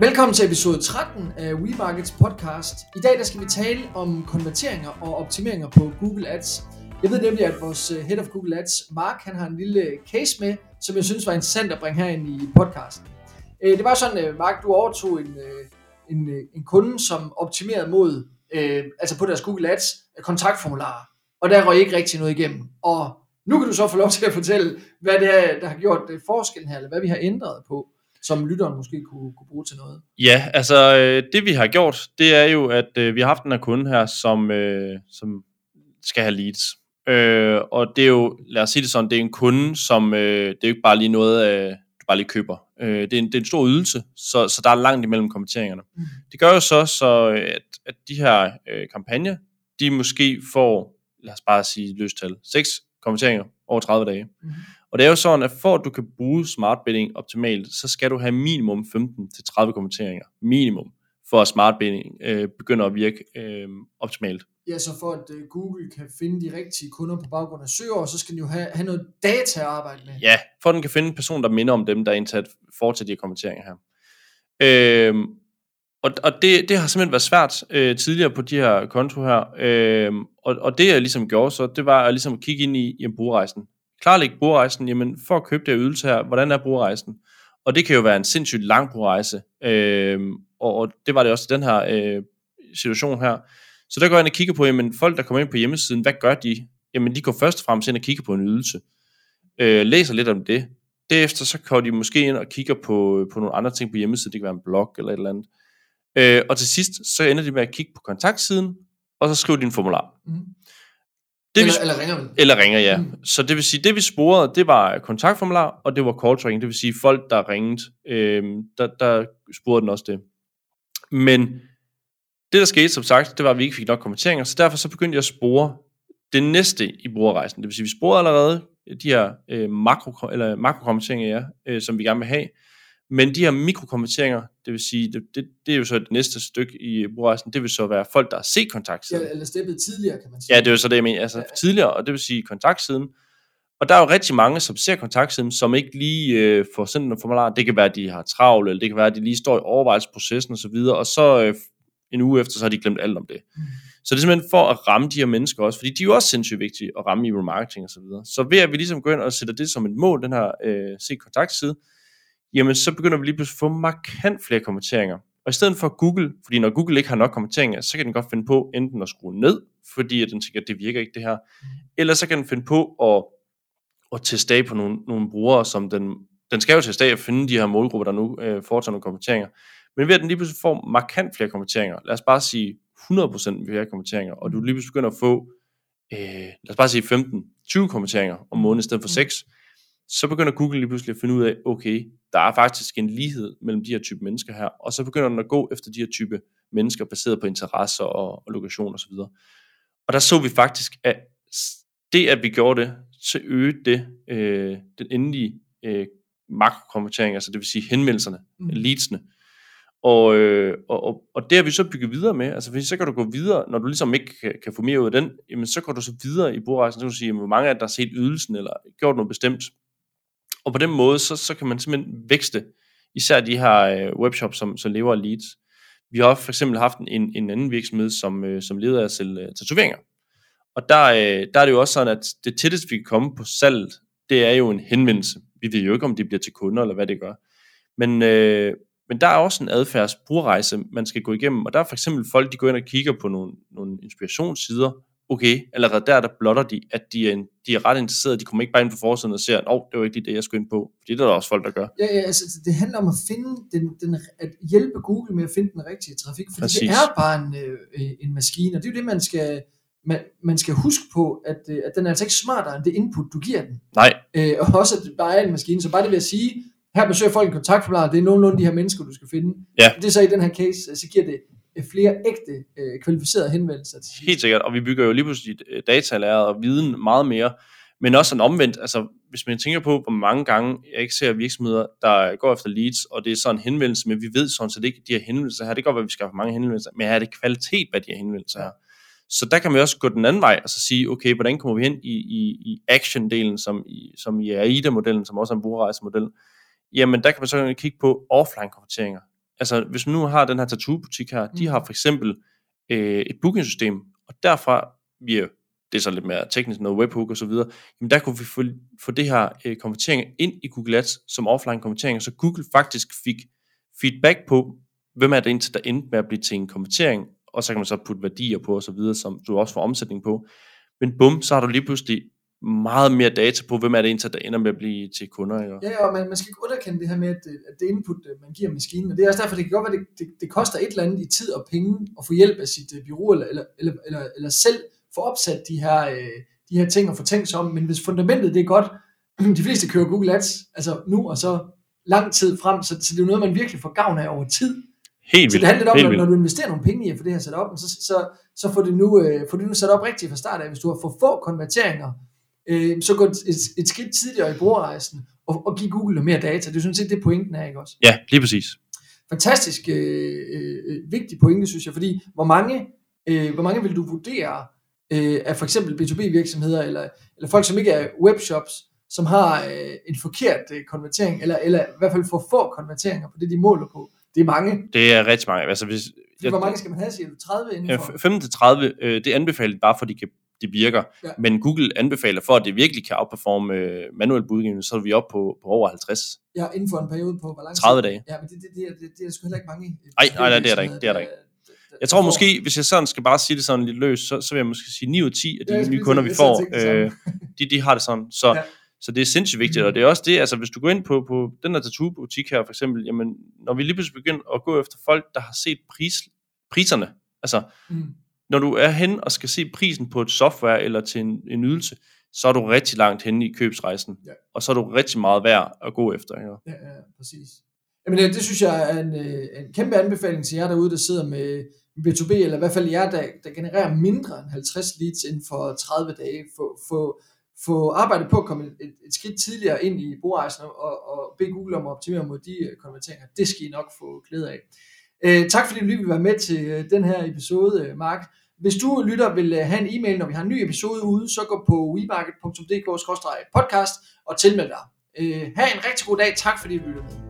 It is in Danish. Velkommen til episode 13 af WeMarkets podcast. I dag der skal vi tale om konverteringer og optimeringer på Google Ads. Jeg ved nemlig, at vores Head of Google Ads, Mark, han har en lille case med, som jeg synes var interessant at bringe herind i podcasten. Det var sådan, Mark, du overtog en kunde, som optimerede mod, altså på deres Google Ads, kontaktformularer. Og der røg ikke rigtig noget igennem. Og nu kan du så få lov til at fortælle, hvad det er, der har gjort forskellen her, eller hvad vi har ændret på, som lytteren måske kunne bruge til noget. Ja, altså det vi har gjort, det er jo, at vi har haft den her kunde her, som skal have leads. Og det er jo, lad os sige det sådan, det er en kunde, som det er jo ikke bare lige noget, du bare lige køber. Det er en stor ydelse, så der er langt imellem konverteringerne. Mm. Det gør jo så at de her kampagner, de måske får, lad os bare sige løstal, 6 konverteringer over 30 dage. Mm. Og det er jo sådan, at for at du kan bruge smart bidding optimalt, så skal du have minimum 15-30 konverteringer. Minimum. For at smart bidding begynder at virke optimalt. Ja, så for at Google kan finde de rigtige kunder på baggrund af søger, så skal den jo have noget data at arbejde med. Ja, for at den kan finde en person, der minder om dem, der er indsat fortsat de her konverteringer her. Og det har simpelthen været svært tidligere på de her konto her. Og det jeg ligesom gjorde så, det var at ligesom kigge ind i brugerrejsen. Klarlægge brugerrejsen, jamen for at købe det ydelse her, hvordan er brugerrejsen? Og det kan jo være en sindssygt lang brugerrejse. Og det var det også i den her situation her. Så der går jeg ind og kigger på, jamen folk der kommer ind på hjemmesiden, hvad gør de? Jamen de går først og fremmest ind og kigger på en ydelse. Læser lidt om det. Derefter så går de måske ind og kigger på nogle andre ting på hjemmesiden. Det kan være en blog eller et eller andet. Og til sidst, så ender de med at kigge på kontaktsiden, og så skriver de en formular. Mm. Eller ringer man. Eller ringer, ja. Mm. Så det vil sige, det vi sporede, det var kontaktformular, og det var call tracking. Det vil sige, folk, der ringede, der sporede den også det. Men det, der skete, som sagt, det var, at vi ikke fik nok kommenteringer, så derfor så begyndte jeg at spore det næste i brugerrejsen. Det vil sige, vi sporede allerede de her makrokommenteringer, som vi gerne vil have. Men de her mikrokonverteringer, det vil sige, det er jo så det næste stykke i brugerrejsen, det vil så være folk, der har set kontaktsiden. Ja, eller steppet tidligere, kan man sige. Ja, det er jo så det, jeg mener. Altså ja. Tidligere, og det vil sige kontaktsiden. Og der er jo rigtig mange, som ser kontaktsiden, som ikke lige får sendt en formular. Det kan være, at de har travlt, eller det kan være, at de lige står i overvejelsesprocessen osv., og så en uge efter, så har de glemt alt om det. Mm. Så det er simpelthen for at ramme de her mennesker også, fordi de er jo også sindssygt vigtige at ramme i remarketing osv. Så ved at vi ligesom går ind og sætter det som et mål, den her set kontaktside, jamen så begynder vi lige pludselig at få markant flere kommenteringer. Og i stedet for Google, fordi når Google ikke har nok kommenteringer, så kan den godt finde på enten at skrue ned, fordi den tænker, at det virker ikke det her, eller så kan den finde på at teste af på nogle brugere, som den skal jo teste af at finde de her målgrupper, der nu foretager nogle kommenteringer. Men ved at den lige pludselig får markant flere kommenteringer, lad os bare sige 100% flere kommenteringer, og du lige pludselig begynder at få, lad os bare sige 15-20 kommenteringer om måneden i stedet for 6, så begynder Google lige pludselig at finde ud af, okay, der er faktisk en lighed mellem de her type mennesker her, og så begynder den at gå efter de her type mennesker, baseret på interesser og lokation osv. Og der så vi faktisk, at det, at vi gjorde det, så øgede det den endelige makrokonvertering, altså det vil sige henvendelserne, leadsene. Og det har vi så bygget videre med, altså så kan du gå videre, når du ligesom ikke kan få mere ud af den, jamen så går du så videre i brugerrejsen, så kan du sige, hvor mange af der har set ydelsen, eller gjort noget bestemt. Og på den måde, så kan man simpelthen vækste, især de her webshops, som lever af leads. Vi har for eksempel haft en anden virksomhed, som leder af at sælge tatoveringer. Og der er det jo også sådan, at det tættest, vi kan komme på salget, det er jo en henvendelse. Vi ved jo ikke, om det bliver til kunder, eller hvad det gør. Men der er også en adfærdsbrugerrejse, man skal gå igennem. Og der er for eksempel folk, de går ind og kigger på nogle inspirationssider. Okay, allerede der blotter de, at de er ret interesserede. De kommer ikke bare ind på forsiden og ser, at det var ikke lige det, jeg skulle ind på. Fordi det er der også folk, der gør. Ja, altså det handler om at finde at hjælpe Google med at finde den rigtige trafik. Fordi præcis. Det er bare en maskine, og det er jo det, man skal huske på, at den er altså ikke smartere end det input, du giver den. Nej. Og også, at det bare er en maskine. Så bare det vil jeg sige, her besøger folk en kontaktformular, det er nogenlunde de her mennesker, du skal finde. Ja. Det er så i den her case, så giver det flere ægte kvalificerede henvendelser. Helt sikkert, og vi bygger jo lige pludselig datalærer og viden meget mere, men også en omvendt, altså hvis man tænker på, hvor mange gange jeg ikke ser virksomheder, der går efter leads, og det er sådan en henvendelse, men vi ved sådan set ikke, de her henvendelser her, det kan godt være, at vi skal have for mange henvendelser, men her er det kvalitet, hvad de her henvendelser her. Så der kan man også gå den anden vej, og så sige, okay, hvordan kommer vi hen i action-delen, som i AIDA-modellen, som også er en brugerrejsemodel. Jamen der kan man så kigge på offline-konverteringer. Altså hvis nu har den her tattoo-butik her, de har for eksempel et booking-system, og derfra via, det er så lidt mere teknisk, noget webhook og så videre, men der kunne vi få det her konverteringer ind i Google Ads som offline konverteringer, så Google faktisk fik feedback på, hvem er det indtil der endte med at blive til en konvertering, og så kan man så putte værdier på og så videre, som du også får omsætning på. Men bum, så har du lige pludselig meget mere data på, hvem er det indtil der ender med at blive til kunder. Ikke? Ja, og man skal ikke underkende det her med, at det input, man giver maskinen, og det er også derfor, det kan godt være, at det koster et eller andet i tid og penge at få hjælp af sit bureau, eller selv få opsat de her ting og få tænkt sig om, men hvis fundamentet det er godt, de fleste kører Google Ads, altså nu og så lang tid frem, så det er noget, man virkelig får gavn af over tid. Helt vildt. Så det handler om, når du investerer nogle penge i for det her setup, så får det nu sat op rigtigt fra start af. Hvis du har for få konverteringer, så går et skridt tidligere i brugerrejsen, og give Google noget mere data. Det er sådan set det pointen er, ikke også? Ja, lige præcis. Fantastisk vigtig pointe, synes jeg, fordi hvor mange vil du vurdere af for eksempel B2B virksomheder, eller folk, som ikke er webshops, som har en forkert konvertering, eller i hvert fald for få konverteringer på det, de måler på. Det er mange. Det er rigtig mange. Altså, hvor mange skal man have, siger du? 30 indenfor? 5-30, det anbefaler bare, fordi det virker. Ja. Men Google anbefaler, for at det virkelig kan outperforme manuel budgivning, så er vi oppe på over 50. Ja, inden for en periode på hvor lang tid? 30 dage. Ja, men det er sgu heller ikke mange. Nej, det er der ikke. Jeg tror måske, hvis jeg sådan skal bare sige det sådan lidt løst, så vil jeg måske sige 9 ud af 10 af de nye kunder, vi får, de har det sådan. Så... Ja. Så det er sindssygt vigtigt, og det er også det, altså hvis du går ind på den her tattoo-butik her for eksempel, jamen når vi lige pludselig begynder at gå efter folk, der har set priserne, altså når du er hen og skal se prisen på et software eller til en ydelse, så er du rigtig langt henne i købsrejsen, ja. Og så er du rigtig meget værd at gå efter. Ja, ja, præcis. Jamen det synes jeg er en kæmpe anbefaling til jer derude, der sidder med B2B, eller i hvert fald jer, der genererer mindre end 50 leads inden for 30 dage, få arbejdet på at komme et skridt tidligere ind i brugerrejsen og bede Google om at optimere mod de konverteringer. Det skal I nok få glæde af. Tak fordi du lige vil være med til den her episode, Mark. Hvis du lytter vil have en e-mail, når vi har en ny episode ude, så gå på wemarket.dk/podcast og tilmeld dig. Ha' en rigtig god dag. Tak fordi du lytter med.